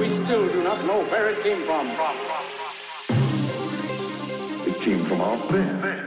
we still do not know where it came from. It came from our friends.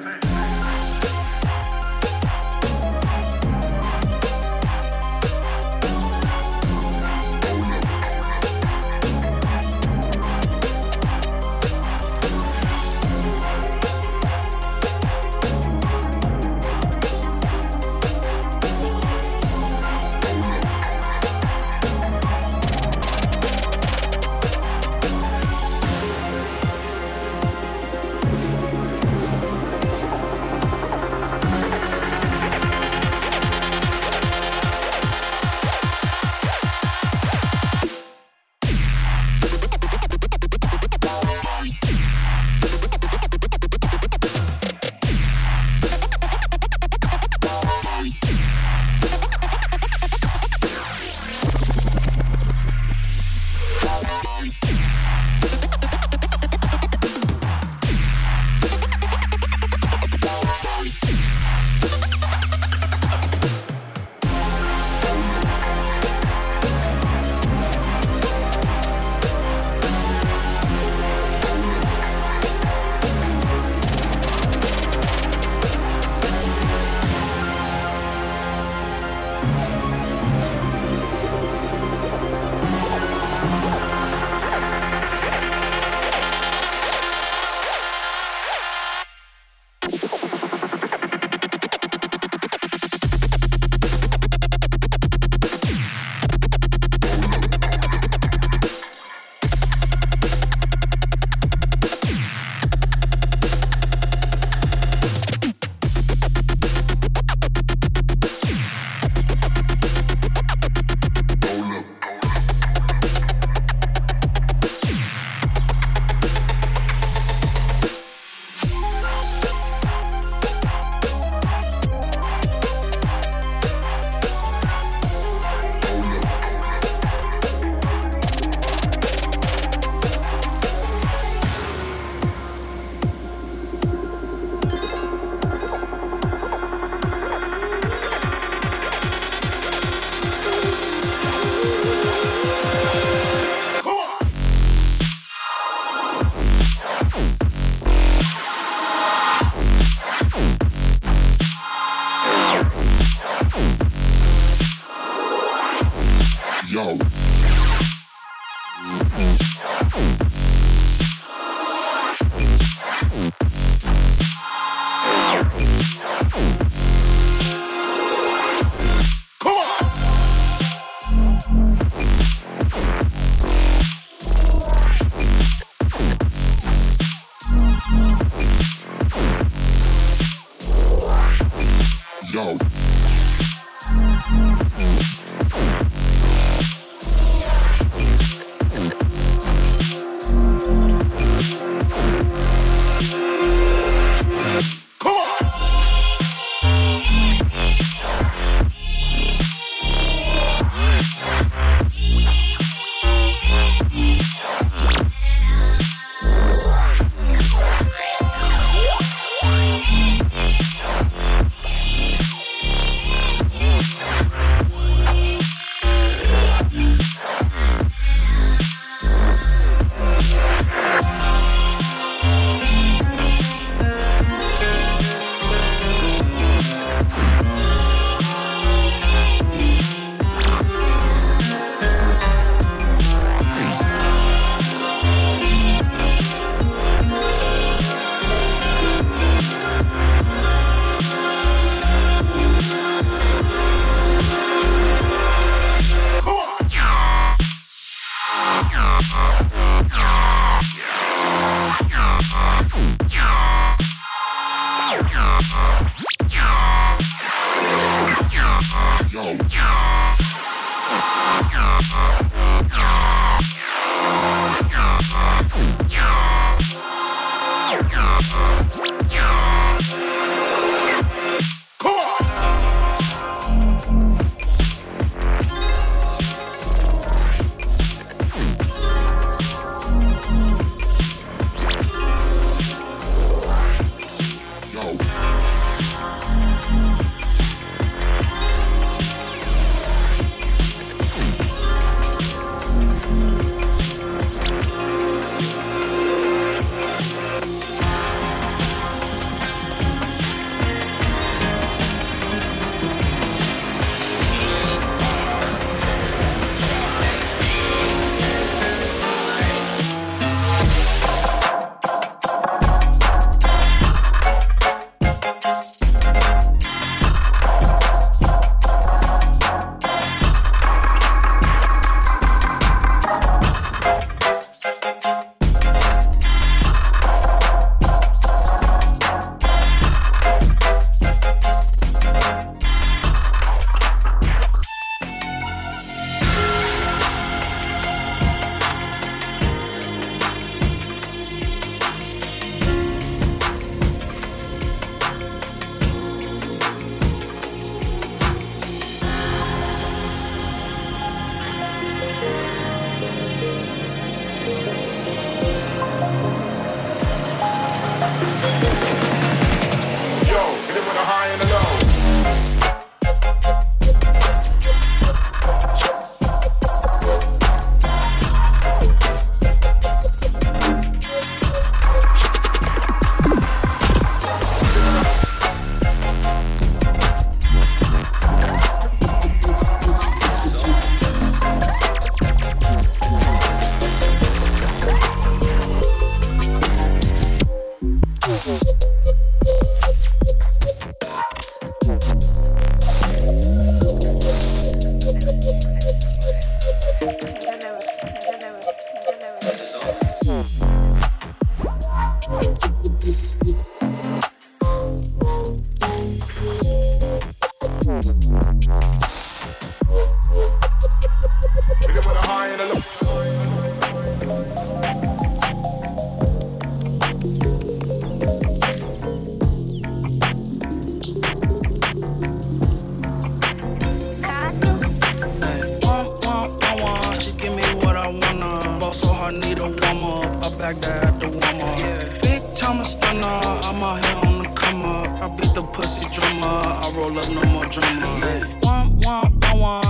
don't roll up no more drama. Hey.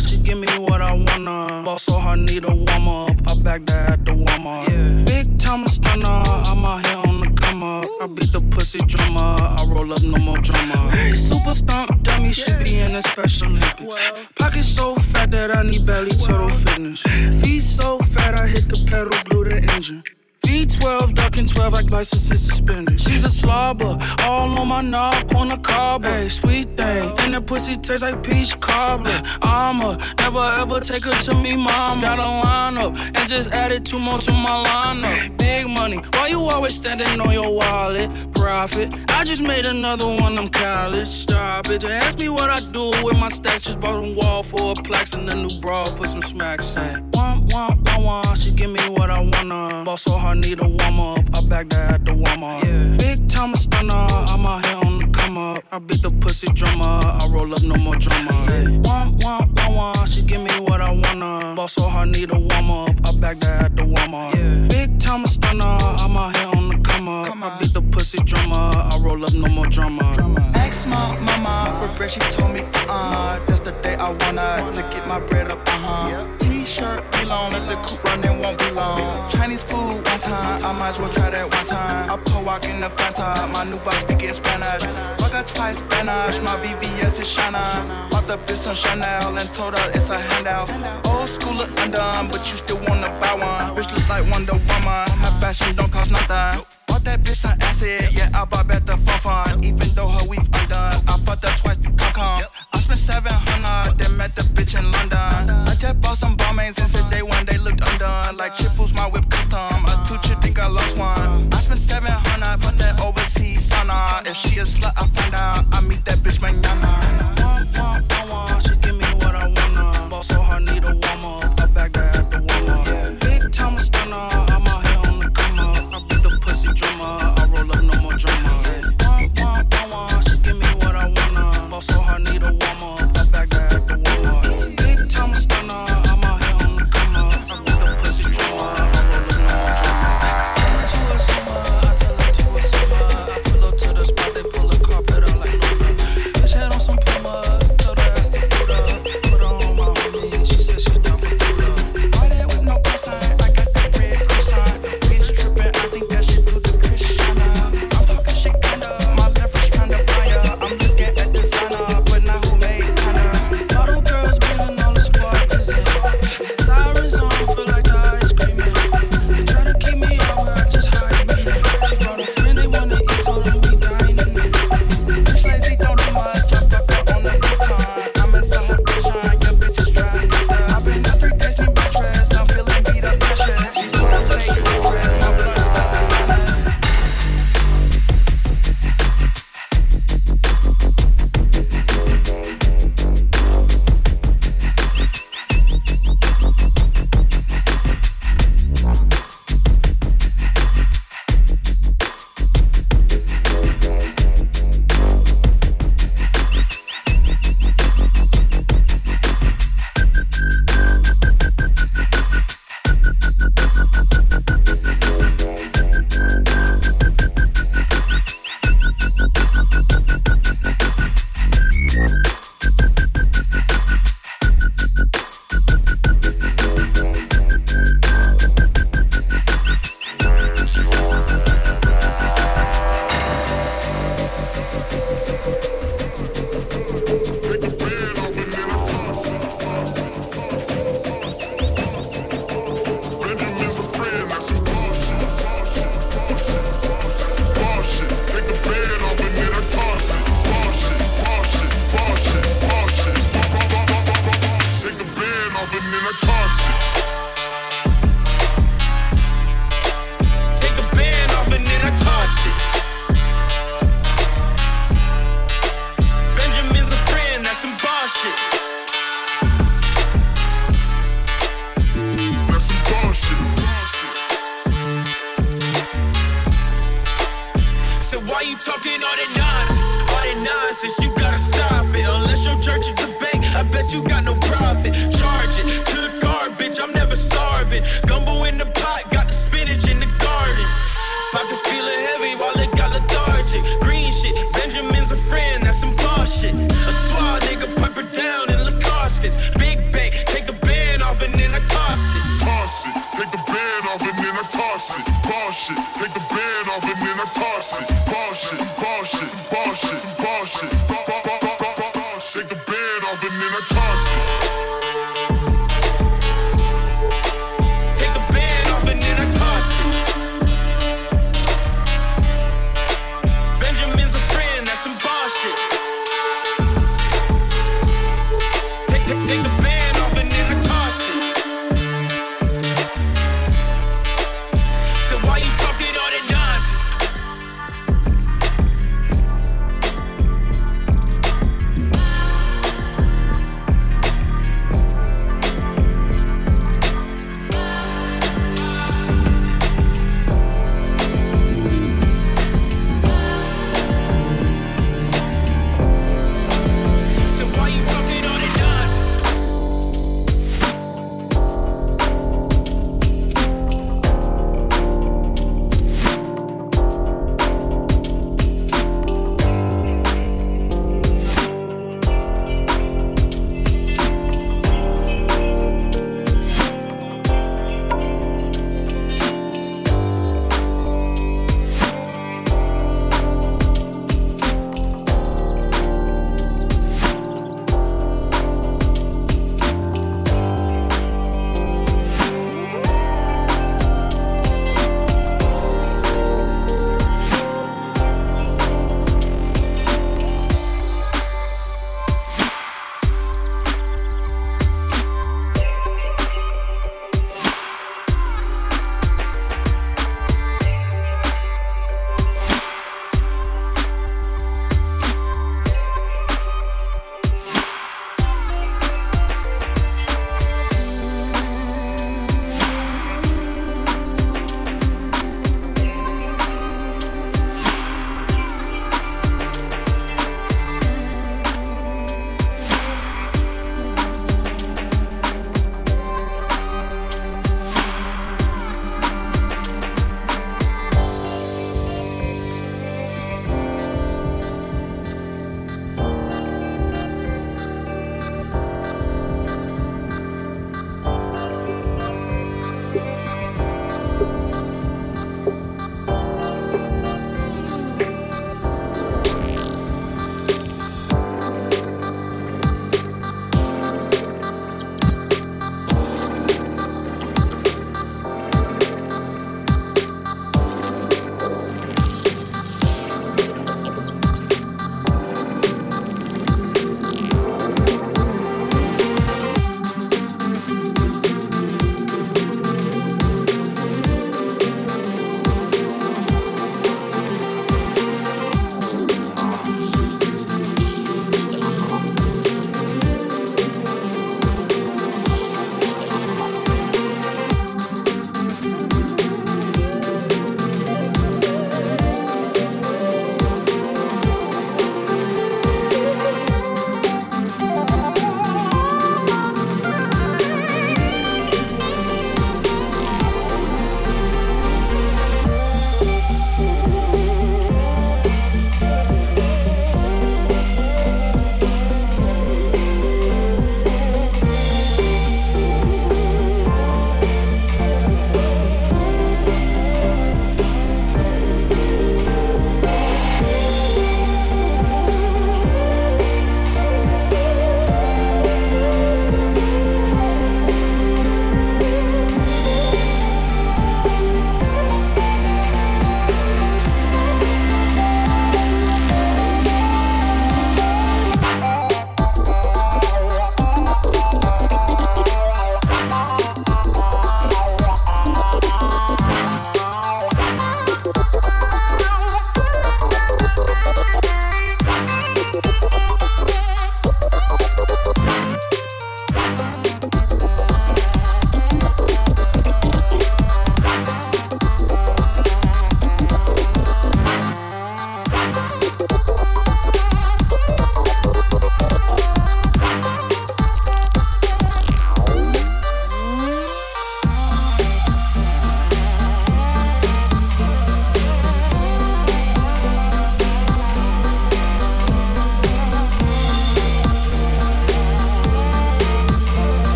She give me what I wanna. Boss so hard, need a warm up. I back that at the Walmart. Yeah. Big time stunner, I'm out here on the come up. I beat the pussy drummer. I roll up no more drama. Hey. Super stomp dummy, she be in a Special Olympics. Well. Pocket so fat that I need belly turtle fitness. Feet so fat I hit the pedal, blew the engine. V12, ducking 12 like license is suspended. She's a slobber, all on my knob, corner. Hey, sweet thing, and the pussy tastes like peach cobbler. I'ma never ever take her to me, mama. Just got a lineup, and just added 2 more to my lineup. Big money, why you always standing on your wallet? Profit, I just made another one, I'm college. Stop it, just ask me what I do with my stacks. Just bought a wall for a plaques and a new bra for some smacks. Hey, she give me what I wanna. Boss so hard, need a warm up. I back that at the Walmart. Yeah. Big time stunner, I'm out here on the come up. I beat the pussy drummer, I roll up no more drama. Yeah. She give me what I wanna. Boss so hard, need a warm up. I back that at the Walmart. Yeah. Big time stunner, I'm out here on the come up. I beat the pussy drummer, I roll up no more drama. Ask my mama for bread, she told me that's the day I wanna to get my bread up. Yeah. T-shirt be long, let the coupe run, it won't be long. Chinese food one time, I might as well try that one time. I pour walk in the Fanta, my new box be getting Spanish. Fuck her twice Spanish, my VVS is Shana. Bought the bitch on Chanel and told her it's a handout. Old school look undone, but you still wanna buy one. Bitch look like Wonder Woman, her fashion don't cost nothing. Bought that bitch on acid, yeah, I bought back the fun. Even though her weave undone, I fucked her twice through Concom. I spent 700, then met the bitch in London. I just bought some Balmains and said they one day looked undone. Like Chifu's my whip custom, I toot you think I lost one. I spent 700 for that overseas sauna. If she a slut, I find out, I meet that bitch manana. She give me what I wanna. Boss so hard, need a warm up, I back that at the Walmart. Big time stunner, I'm out here on the come up. I beat the pussy drummer, I roll up no more drama. She give me what I wanna. Boss so hard, need a warm up, I back that at the Walmart. Big time stunner. Feeling heavy while it got lethargic. Green shit, Benjamin's a friend, that's some bar shit.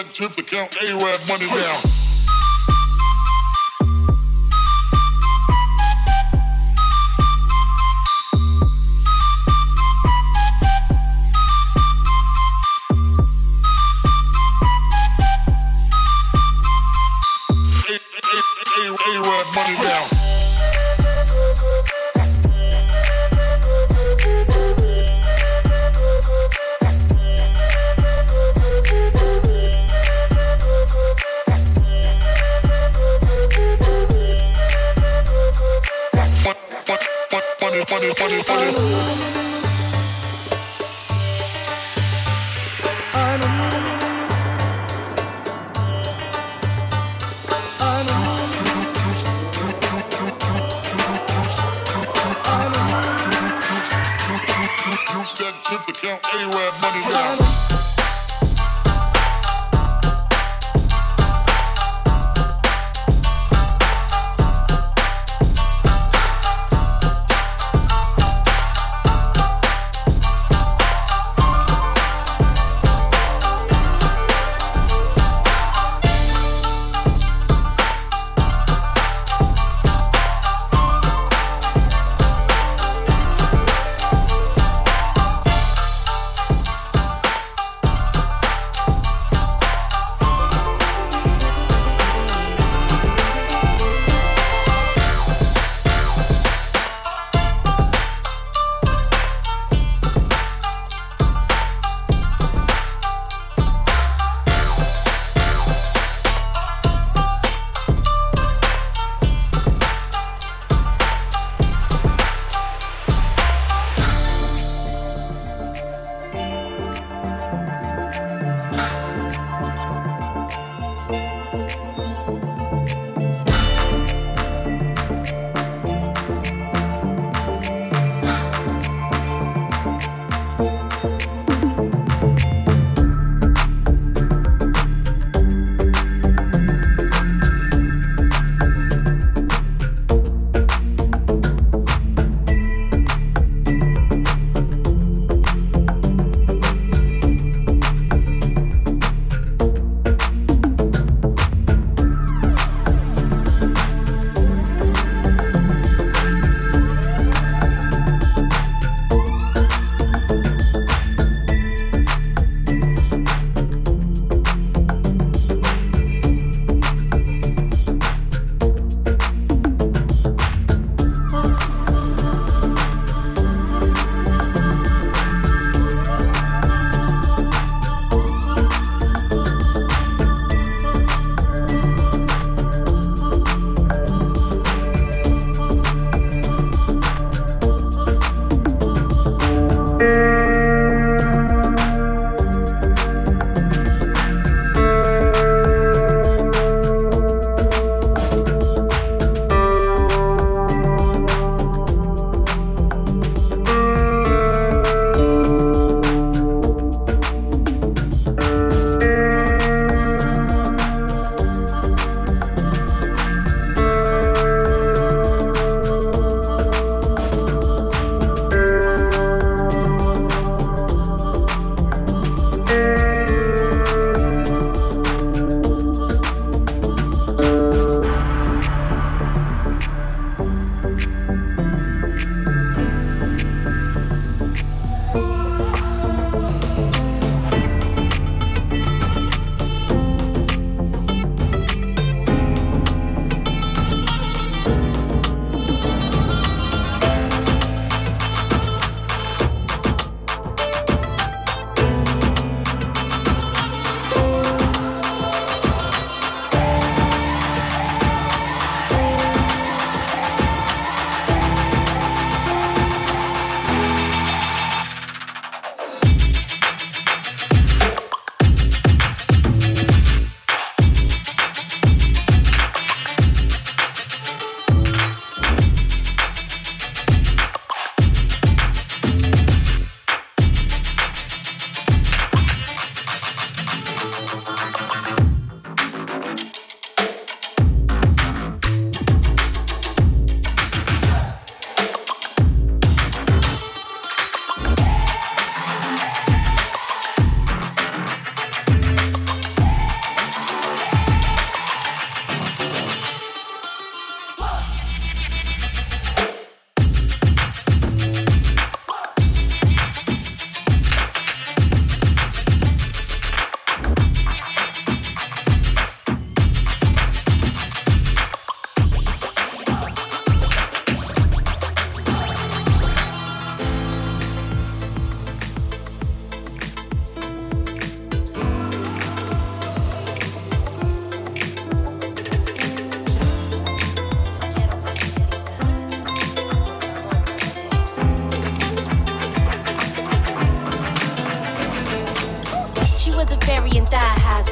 7 chips account, A-Rab money down.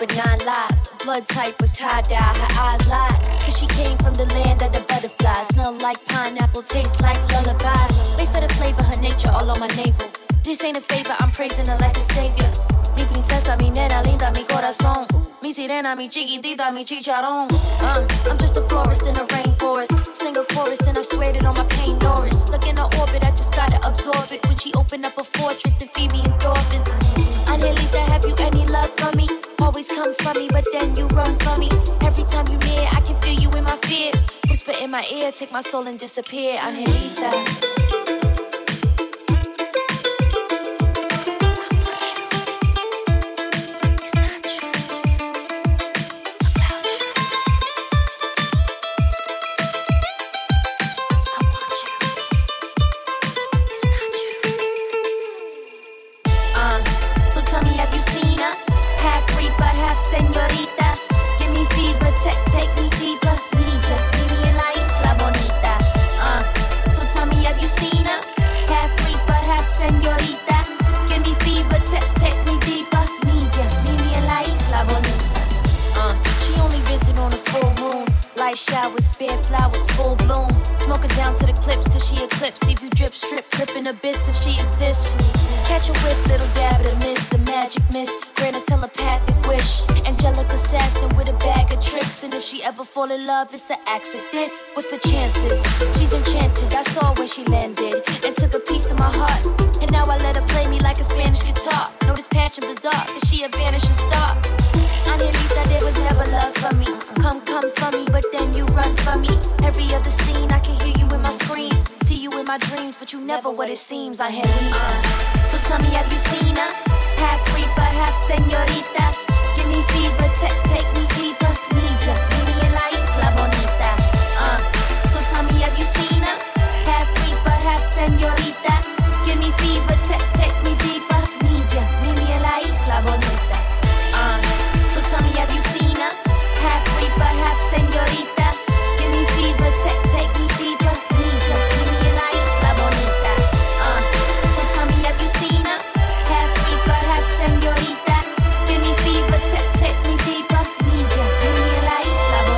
with 9 lives. Blood type was tie-dye, her eyes lied. Cause she came from the land of the butterflies. Smell like pineapple, taste like lullabies. Wait for the flavor, her nature all on my navel. This ain't a favor, I'm praising her like a savior. Mi princesa, mi nena, linda, mi corazón. Mi sirena, mi chiquitita, mi chicharrón. I'm just a florist in a rainforest. Sing a chorus and I swear that on my pain Norris. Look in her orbit, I just gotta absorb it. When she opened up a fortress and feed me endorphins. Angelita, have you any love for me? Always come for me, but then you run for me. Every time you near, I can feel you in my fears. Whisper in my ear, take my soul and disappear. Angelita. Showers, bare flowers, full bloom. Smoke her down to the clips till she eclipse. If you drip, strip, grip in abyss if she exists. Catch a whip, little dab of the mist, a magic mist. Grant a telepathic wish. Angelic assassin with a bag of tricks. And if she ever fall in love, it's an accident. What's the chances? She's enchanted, I saw when she landed. And took a piece of my heart. And now I let her play me like a Spanish guitar. Notice passion bizarre, cause she a vanishing star. Angelita, there was never love for me. Come for me, but then you run for me. Every other scene, I can hear you in my screams. See you in my dreams, but you never what it seems. I hear me. So tell me, have you seen her? Half reaper, half senorita. Give me fever, take me deeper. Need ya, give me a light, la bonita. So tell me, have you seen her? Half reaper, half senorita. Give me fever, take me deeper. Need ya, give me a light, la bonita. So tell me, have you seen her? Half reaper, half senorita. Give me fever, take me deeper. Need ya, give me a light, la bonita. So tell me, have you seen her? Half reaper, half senorita. Give me fever, take me deeper. Need ya, give me a light, la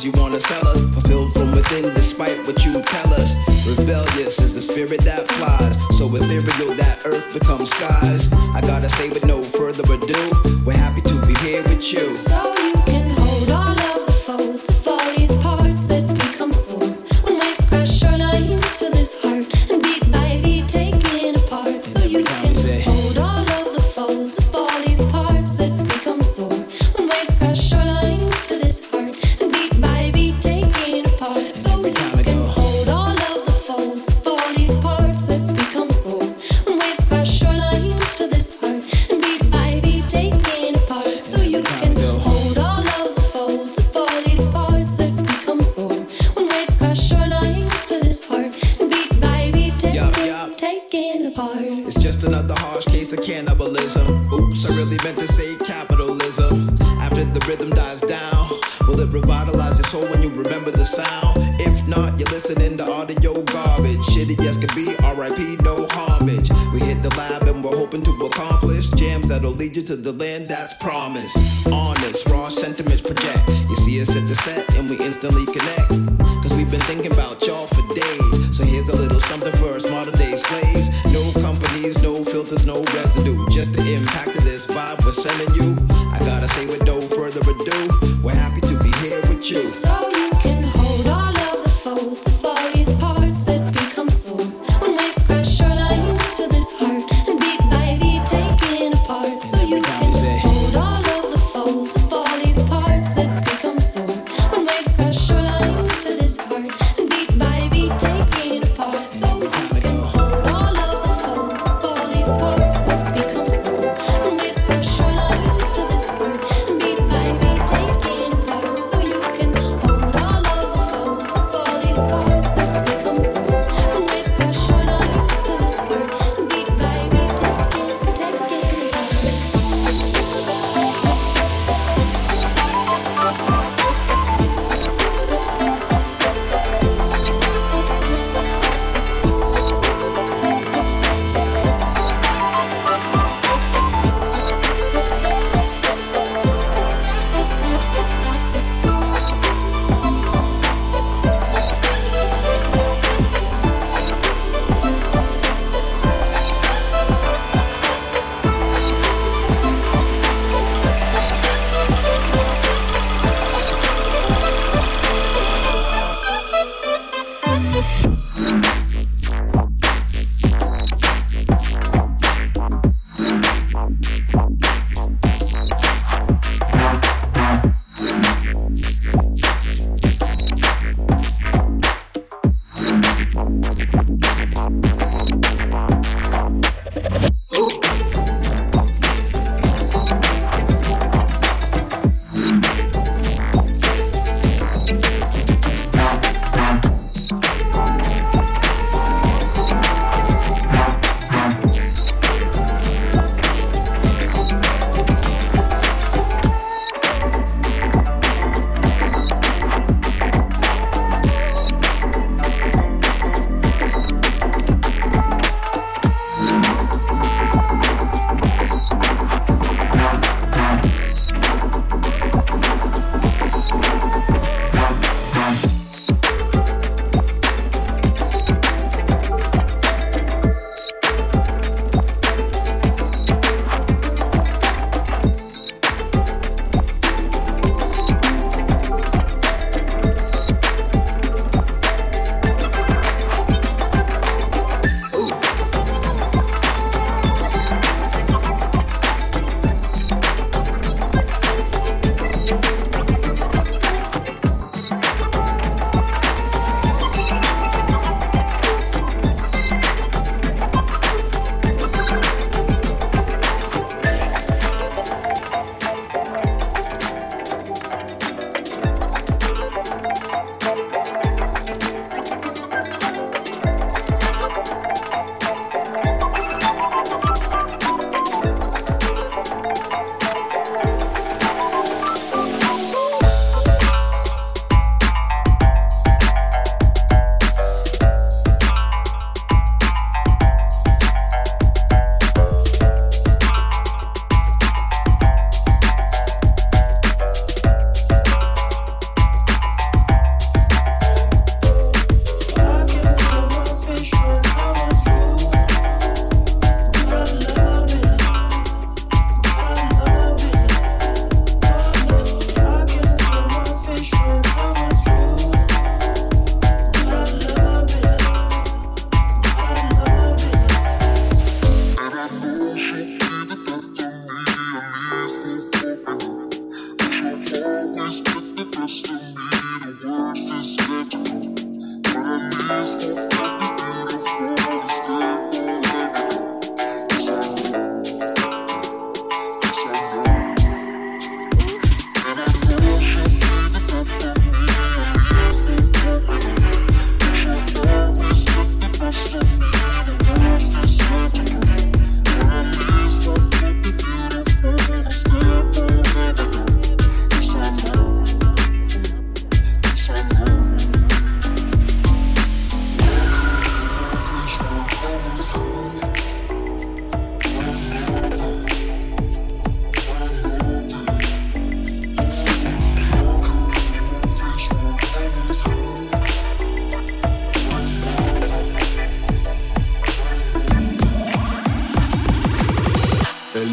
you wanna sell us, fulfilled from within despite what you tell us. rebellious is the spirit that flies, so ethereal that earth becomes skies. I gotta say with no further ado, we're happy to be here with you. So you can hold all of the folds of all these parts that become swords. When waves crash shorelines to this heart, and beat by beat taken apart. So you can hold all of the folds of all these parts that become swords. When waves crash shorelines to this heart, and beat by beat taken apart. So you can hold all of the folds of all these parts that become swords. When waves crash shorelines to this heart, and beat by beat taken apart. So you can hold all of the folds of all these parts that become swords. When waves crash shorelines to this heart, and beat by beat taken apart. It's just another harsh case of cannibalism. Oops, I really meant to say capitalism. After the rhythm dies down, will it revitalize your soul when you remember the sound? If not, you're listening to audio garbage. Shitty yes could be, RIP, no homage. We hit the lab and we're hoping to accomplish jams that'll lead you to the land that's promised. Honest, raw sentiments project. You see us at the set and we instantly connect, cause we've been thinking about y'all for days. So here's a little something for us modern day slaves. No companies, no filters, no residue, just the impact of this vibe we're sending you. I gotta say with no further ado, we're happy to be here with you. So you can hold all of the folds of all these parts that become swords. When waves crash shorelines to this heart, and beat by beat taken apart. So you can hold all of the folds of all these parts that become swords. When waves crash shorelines to this heart, and beat by beat taken apart. So you can hold all of the folds of all these parts that become swords. When waves crash shorelines to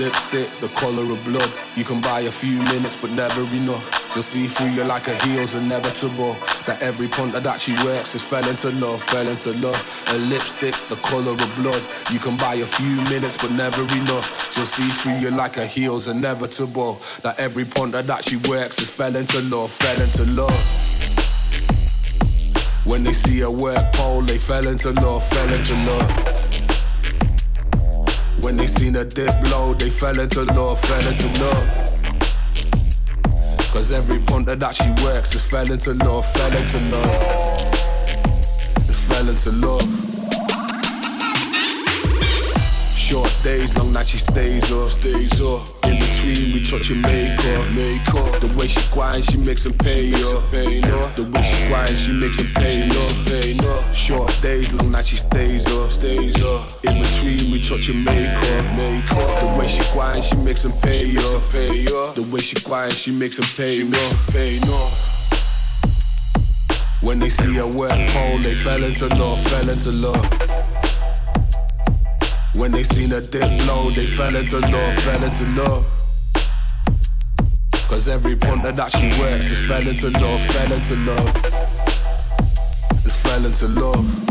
lipstick, the colour of blood. You can buy a few minutes but never enough. She'll see through you like her heels, inevitable. That every punter that she works is fell into love. Her lipstick, the colour of blood. You can buy a few minutes but never enough. She'll see through you like her heels, inevitable. That every punter that she works is fell into love. When they see her work pole, they fell into love. When they seen a dip low, they fell into love. Cause every punter that she works is fell into love. It's fell into love. Short days, long nights, she stays up. In between, we touchin' make up. The way she grinds, she makes them pay up. The way she grinds, she makes them pay up. Short days, long nights, she stays up. In between, we touchin' make up. The way she grinds, she makes them pay up. The way she grinds, she makes them pay up. When they see her work pole, they fell into love. When they seen a dip low, they fell into love. Cause every punter that she works is fell into love. It's fell into love.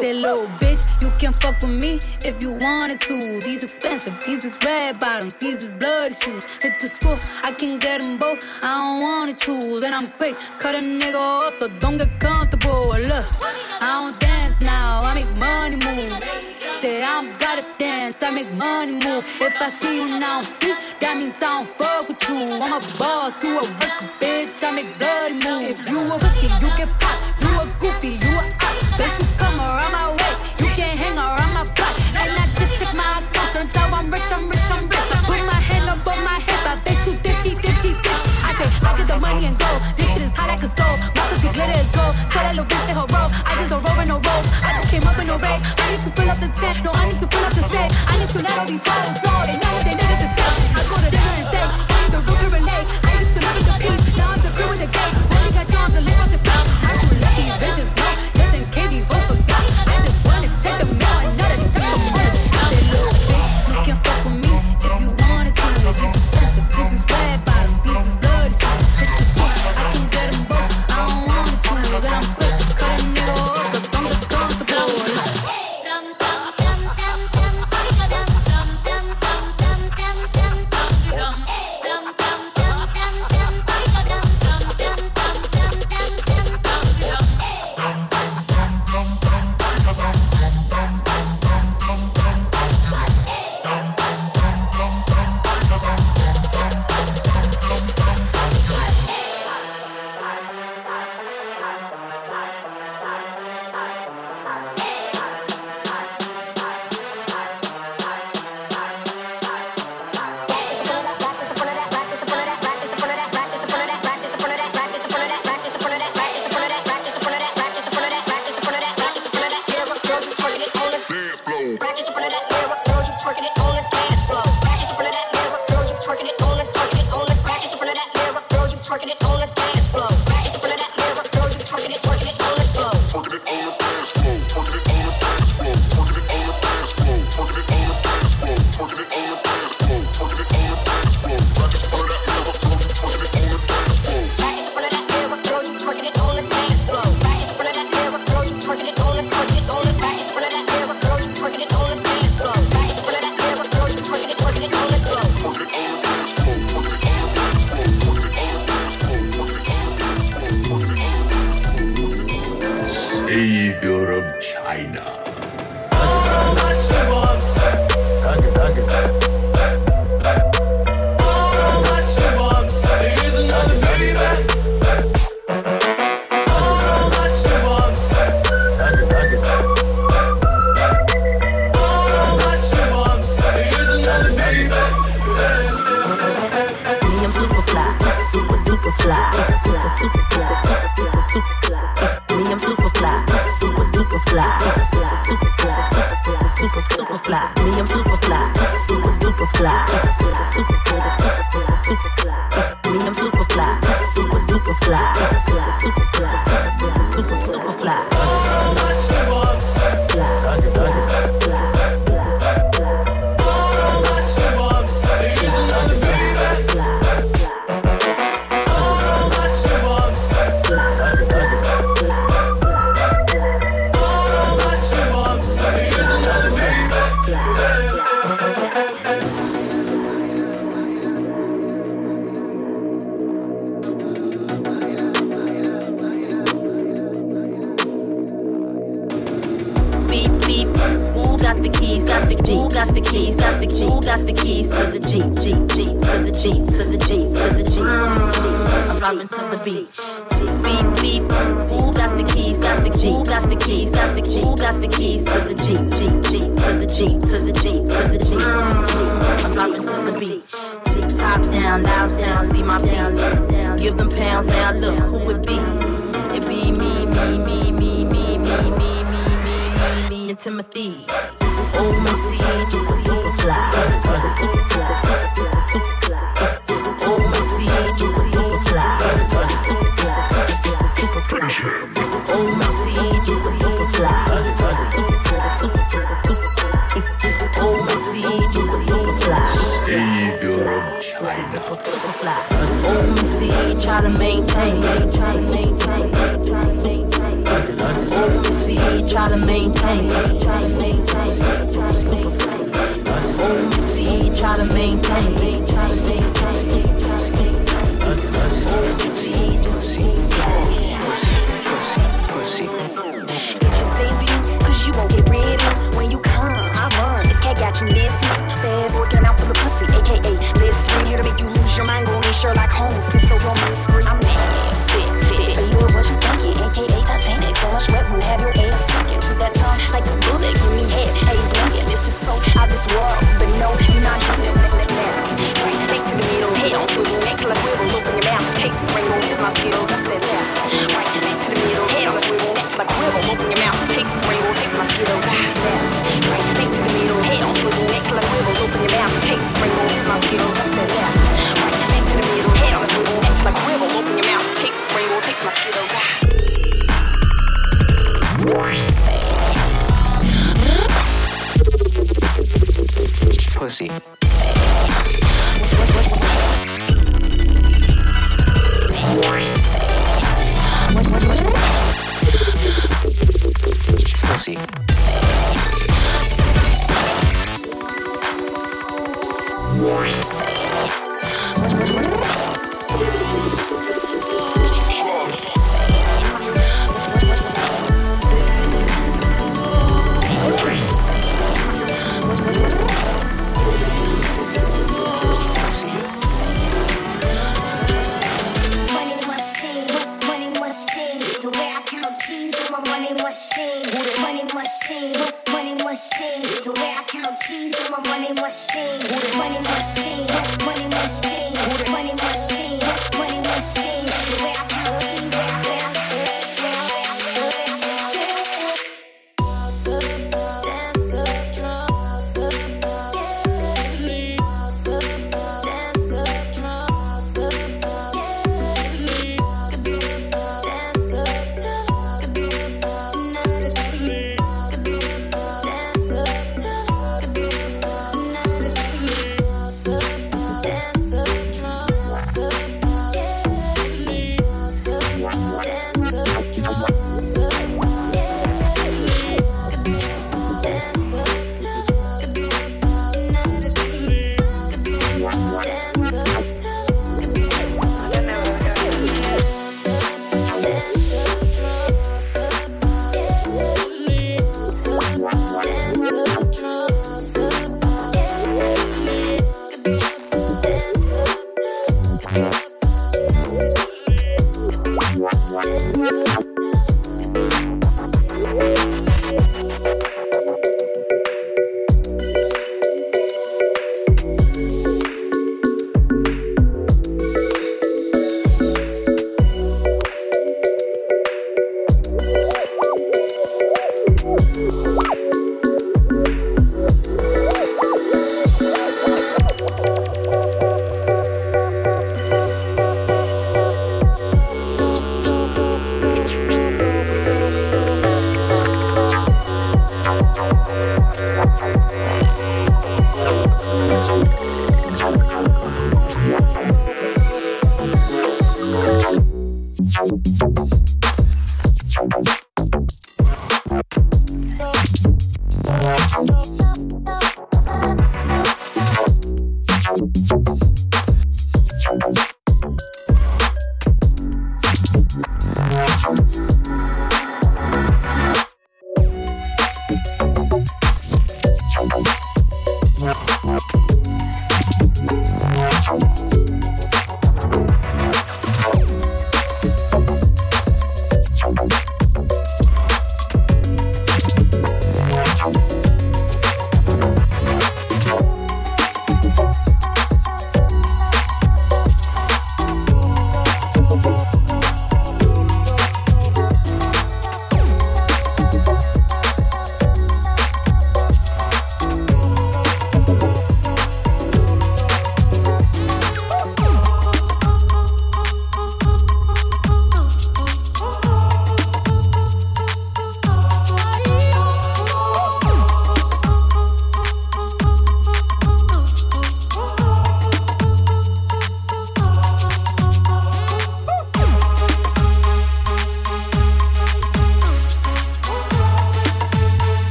said, little bitch, you can fuck with me if you wanted to. These expensive, these is red bottoms, these is bloody shoes. Hit the school, I can get them both, I don't wanna choose. And I'm quick, cut a nigga off, so don't get comfortable. Look, I don't dance now, I make money move. Say I don't gotta dance, I make money move. If I see you now speak, that means I don't fuck with you. I'm a boss, you a wicked bitch, I make bloody move. If you a pussy, you get popped. You a goofy, you a op. Don't you come around my way, you can't hang around my block. And I just check my account, turns out I'm rich, I'm rich, I'm rich. I put my hand up on my hip, I bet you $50. I get the money and go. This shit is hot like a stove. My pussy glitter is gold. Tell that little bitch that her roll. I just don't roll with no rolls. I just came up in no rave. I need to fill up the tent. No, I need to fill up the set. I need to let all these bottles go. They know what they needed to say. I go to dinner and stay. I need the root and relay. I used to live in the peace. Now I'm the with the gate. Only got time to live off the pound. I should let these bitches go. Just in case these both forgot. I just want to take them out. I know that it takes them out. I said, little bitch, you can fuck with me if you wanted to. This is expensive. This is red bottoms. This is try to maintain. Overseas, try to maintain. Overseas, try to maintain. Pussy, get your CV, cause you won't get ready. When you come, I run, this cat got you messy. Bad boy getting out for the pussy, aka Liz Twin. Here to make you lose your mind, gon' need Sherlock Holmes. It's so long, it's free, I'm nasty. You are what you thinking, aka Titanic. So much rep, you have your ass sinking. Keep that tongue like a bullet, give me head, hey, blinking. This is so out this world, but no, you're not human. Right to the middle, head on to the neck till I wiggle, open your mouth. Taste the rainbow, here's my skills, I said left. Right to the middle, head on the wiggle, neck till I quiver, open your mouth. Taste the rainbow, taste my skills, I left. Right to the middle, head on to the neck till I quiver, open your mouth. Taste the rainbow, here's my skills, I said left. Right to the middle, head on the wiggle, neck till I quiver, open your mouth. Taste the rainbow, taste my skills, I pussy. Pussy.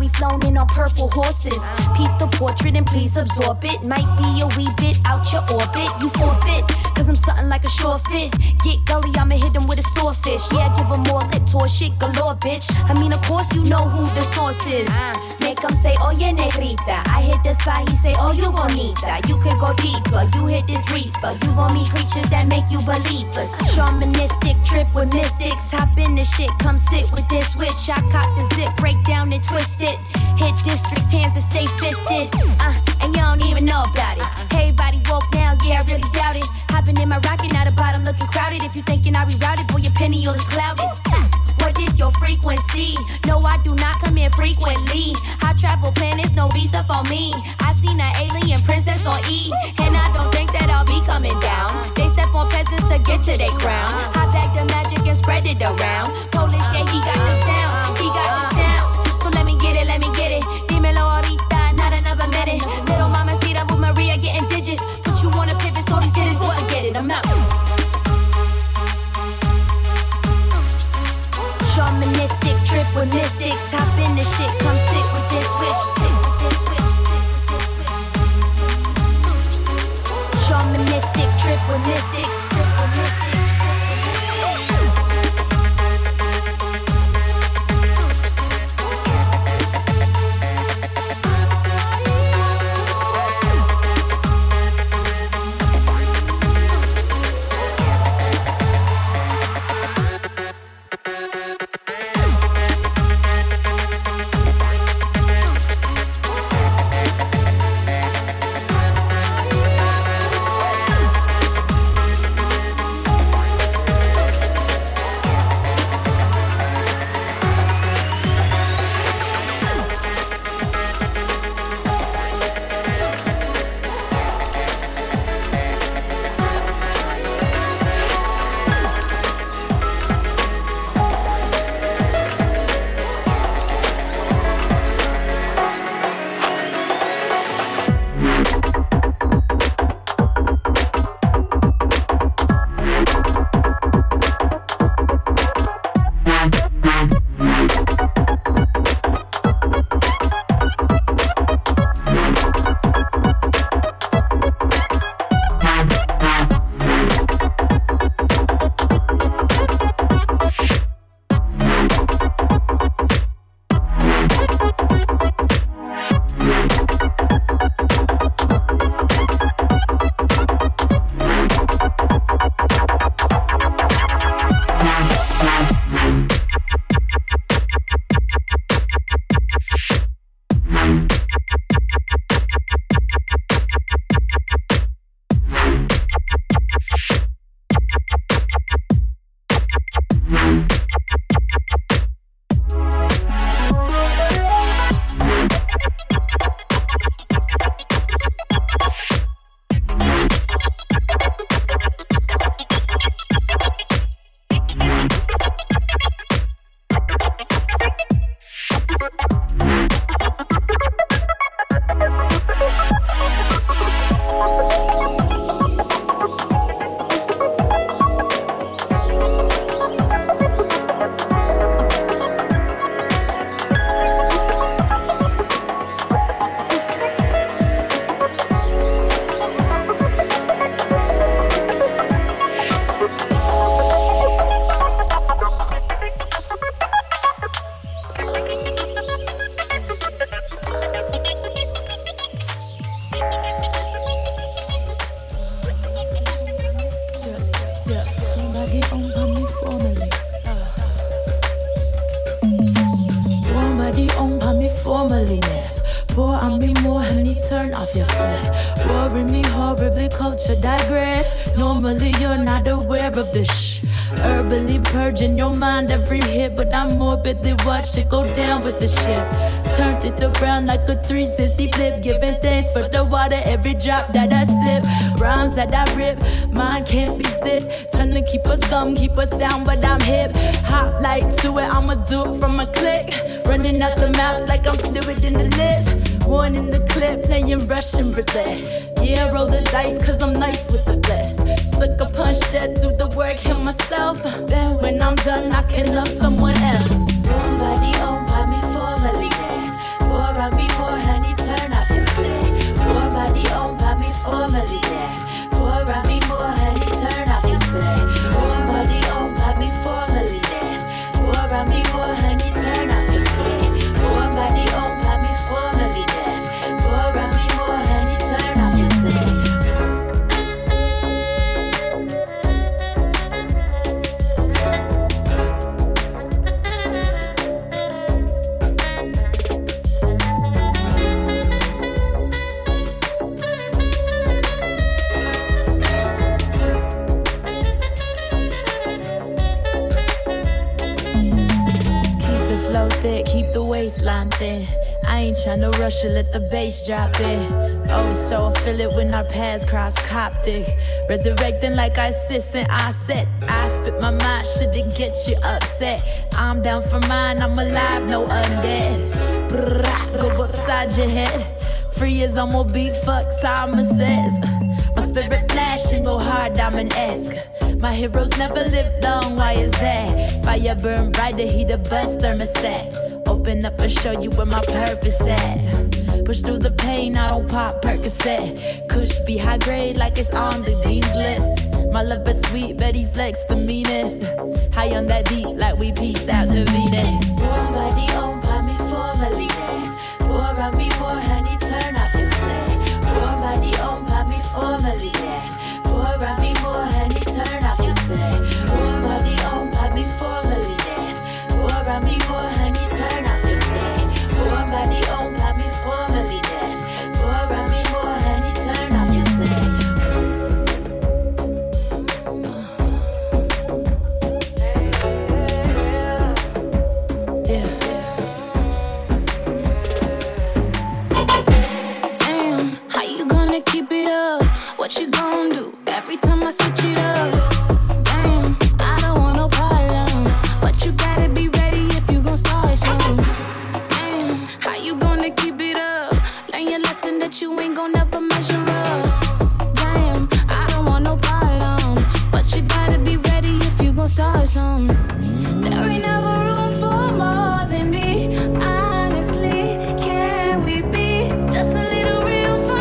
We flown in on purple horses. Peep the portrait and please absorb it. Might be a wee bit out your orbit. You forfeit, cause I'm something like a sure fit. Get gully, I'ma hit them with a swordfish. Yeah, give them more lip tour shit galore, bitch. I mean, of course you know who the source is. Make them say, oye, negrita. I hit the spot, he say, oh, you bonita. You could go deeper, you hit this reefer. You gon' meet creatures that make you believers. Shamanistic trip with mystics. Hop in the shit, come sit with this witch. I cop the zip, break down and twist it. Hit districts, hands and stay fisted. And y'all don't even know about it. Everybody woke now, yeah, I really doubt it. Hopping in my rocket, now the bottom looking crowded. If you thinking I rerouted, boy, your pineal is clouded. What is your frequency? No, I do not come in frequently. I travel planets, no visa for me. I seen an alien princess on E, and I don't think that I'll be coming down. They step on peasants to get to their crown. I pack the magic and spread it around. Polish, yeah, he got the sound. He got the sound. So let me get it, let me get it. Dímelo ahorita, not another minute. Little mama see that with Maria getting digits. But you wanna pivot, so these hitters wouldn't get it. I'm out. Shamanistic trip with mystics. Hop in the shit, come sit with this witch. Shamanistic trip with mystics. To go down with the ship, turned it around like a 360 flip. Giving thanks for the water, every drop that I sip, rounds that I rip. Mine can't be sick, trying to keep us dumb, keep us down, but I'm hip. Hop like to it, I'ma do it from a click. Running out the mouth like I'm fluid in the lips. One in the clip, playing Russian roulette. Yeah, roll the dice, cause I'm nice with the best. Sucker punch that, do the work, heal myself. Then when I'm done, I can love someone else. Nobody owned by me formally, yeah. nothing. I ain't tryna rush it, let the bass drop it. Oh, so I feel it when our paths cross Coptic. Resurrecting like I sis and I set. I spit my mind, shit didn't get you upset. I'm down for mine, I'm alive, no undead. Go upside your head. Free as I'm gonna be, fuck Simon says. My spirit flashing, go hard, diamond-esque. My heroes never live long, why is that? Fire burn brighter, he the best thermostat. Open up and show you where my purpose at. Push through the pain, I don't pop Percocet. Kush be high grade like it's on the D's list. My love is sweet, but he flex the meanest. High on that deep, like we peace out the Venus. Born by the own, by me formally dead. Pour on me more, honey, turn up and say. Pour by the own, by me formally dead. Pour on me more, honey, turn up and say. Pour by the own, by me formally dead. Pour on me more, honey, turn up and say. Pour by the own, by me formally dead. Pour on me more, honey, turn up and say. Yeah. Keep it up, what you gon' do? Every time I switch it up, damn, I don't want no problem. But you gotta be ready if you gon' start soon. Damn, how you gonna keep it up? Learn your lesson that you ain't gon' never measure up. Damn, I don't want no problem. But you gotta be ready if you gon' start soon. There ain't never room for more than me. Honestly, can we be just a little real fun?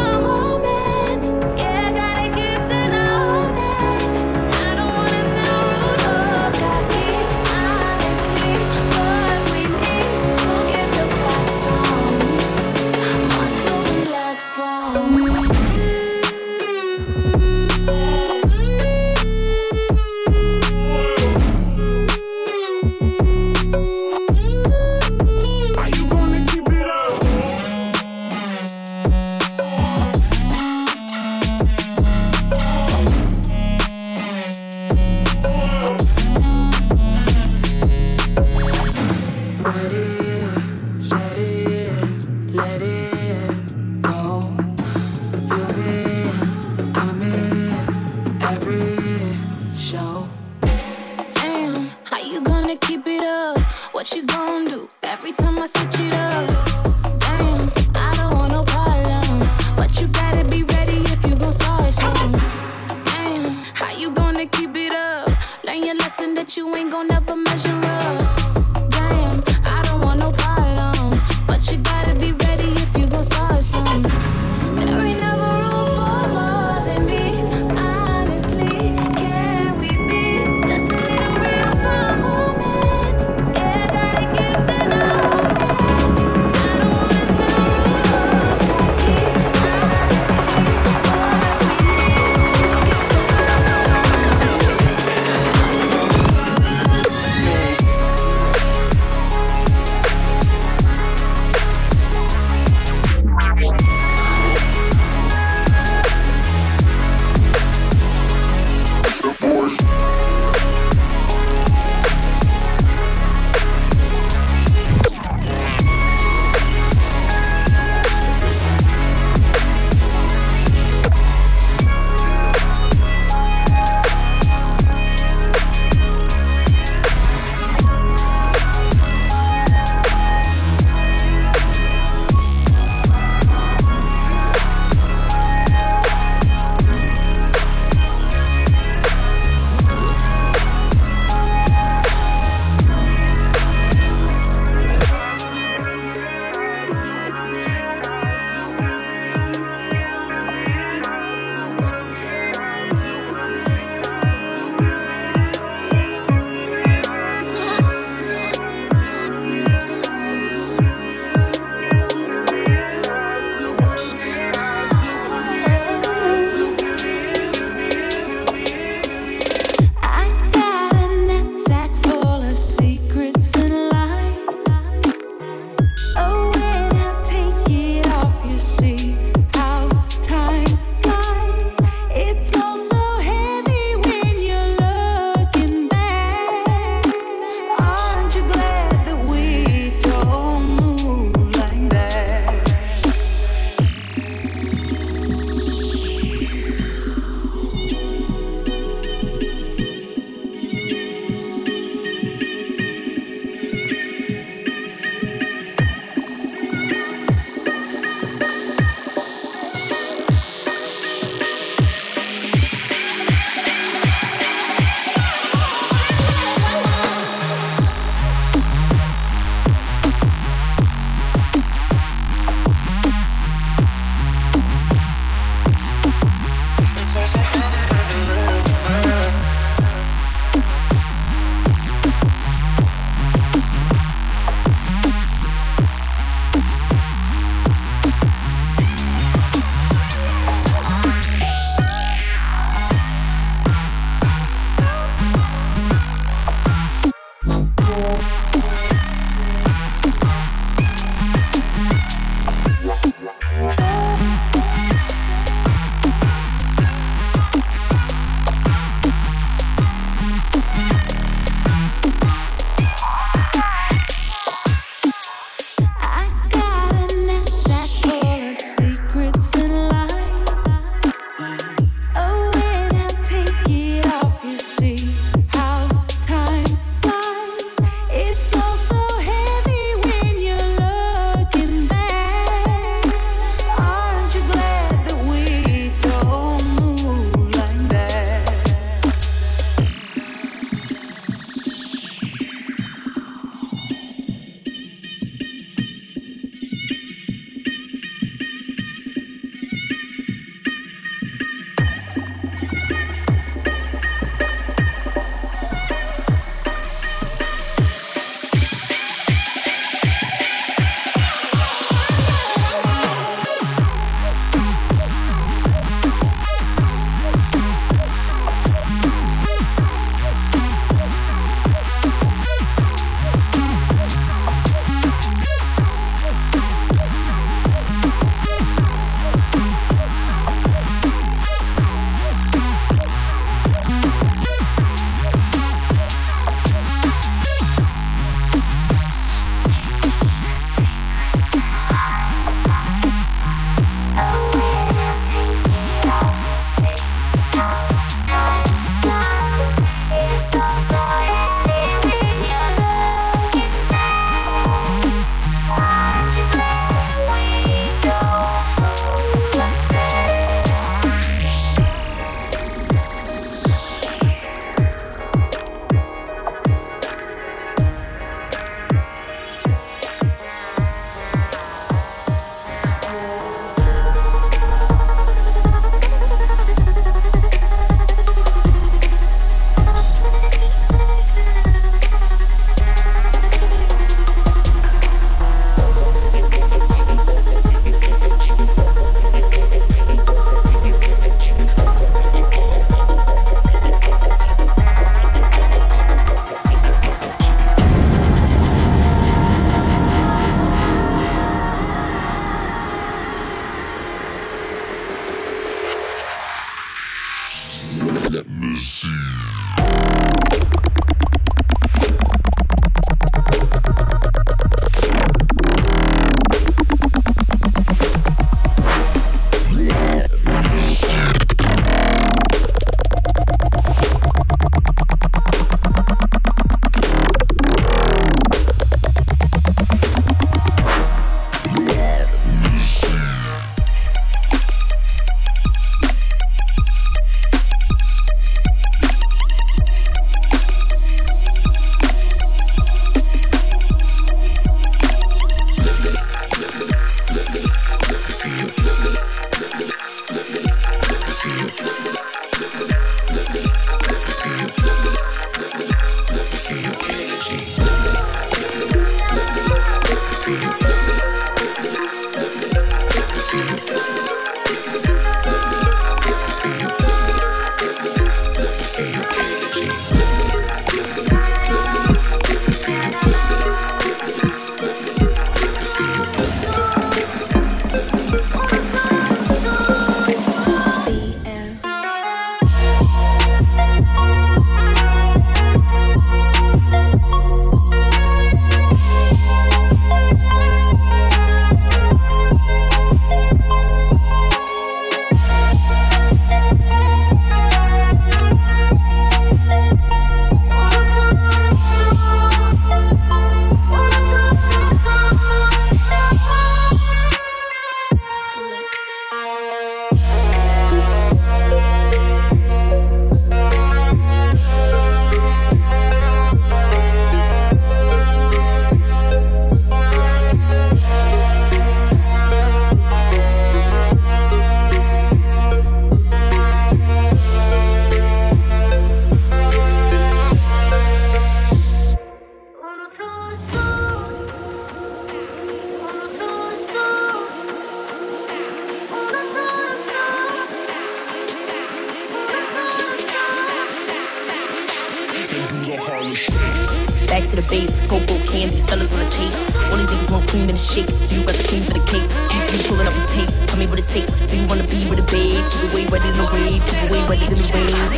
face. Cocoa candy, fellas wanna taste. All these niggas want cream and a shake. You got the cream for the cake. You pulling up with tape. Tell me what it takes. Do you wanna be with a babe? Keep away wetter than the wave. Keep away wetter than the wave.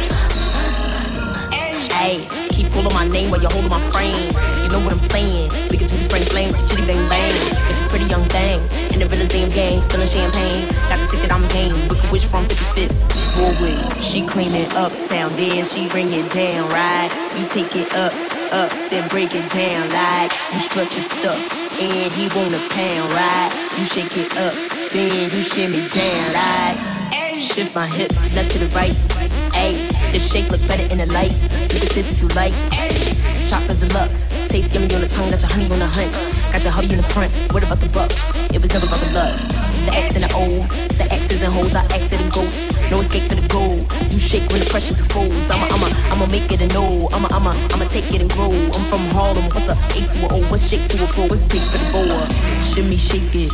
Hey, keep calling my name while you're holding my frame. You know what I'm saying? We can do the spring flame, shitty bang bang. Get this pretty young thing in the village damn gang, spilling champagne. Got the ticket, I'm game. Book a wish from 55th. She clean it uptown, then she bring it down, right? You take it up, up, then break it down, like you strut your stuff, and he wanna pound, right? You shake it up, then you shimmy down, like shift my hips left to the right, ayy. The shake look better in the light, you can sip if you like. Chocolate deluxe, taste yummy on the tongue, got your honey on the hunt, got your hubby in the front. What about the bucks? It was never about the lust. The X and the O's, the X's and hoes, I X'd and ghosts. No escape to the goal. You shake when the pressure's exposed. I'ma make it and know. I'ma take it and grow. I'm from Harlem. What's up? A to a O. What's shake to a pro? What's big for the boa? Shimmy, shake it,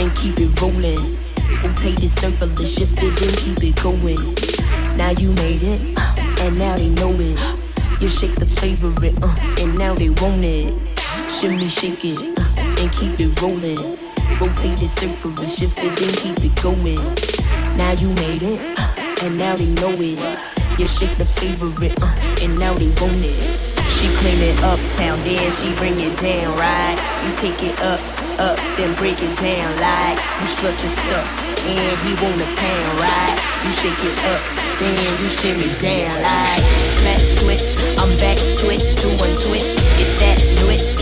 and keep it rolling. Rotate it, circle it, shift it, then keep it going. Now you made it, and now they know it. Your shake's the favorite, and now they want it. Shimmy, shake it, and keep it rolling. Rotate it, circle it, shift it, then keep it going. Now you made it, and now they know it. Your shake's the favorite, and now they want it. She clean it uptown, then she bring it down, right? You take it up, up, then break it down, like you strut your stuff, and he wanna pound, right? You shake it up, then you shimmy down, like back to it, I'm back to it, to unto it, it's that do it.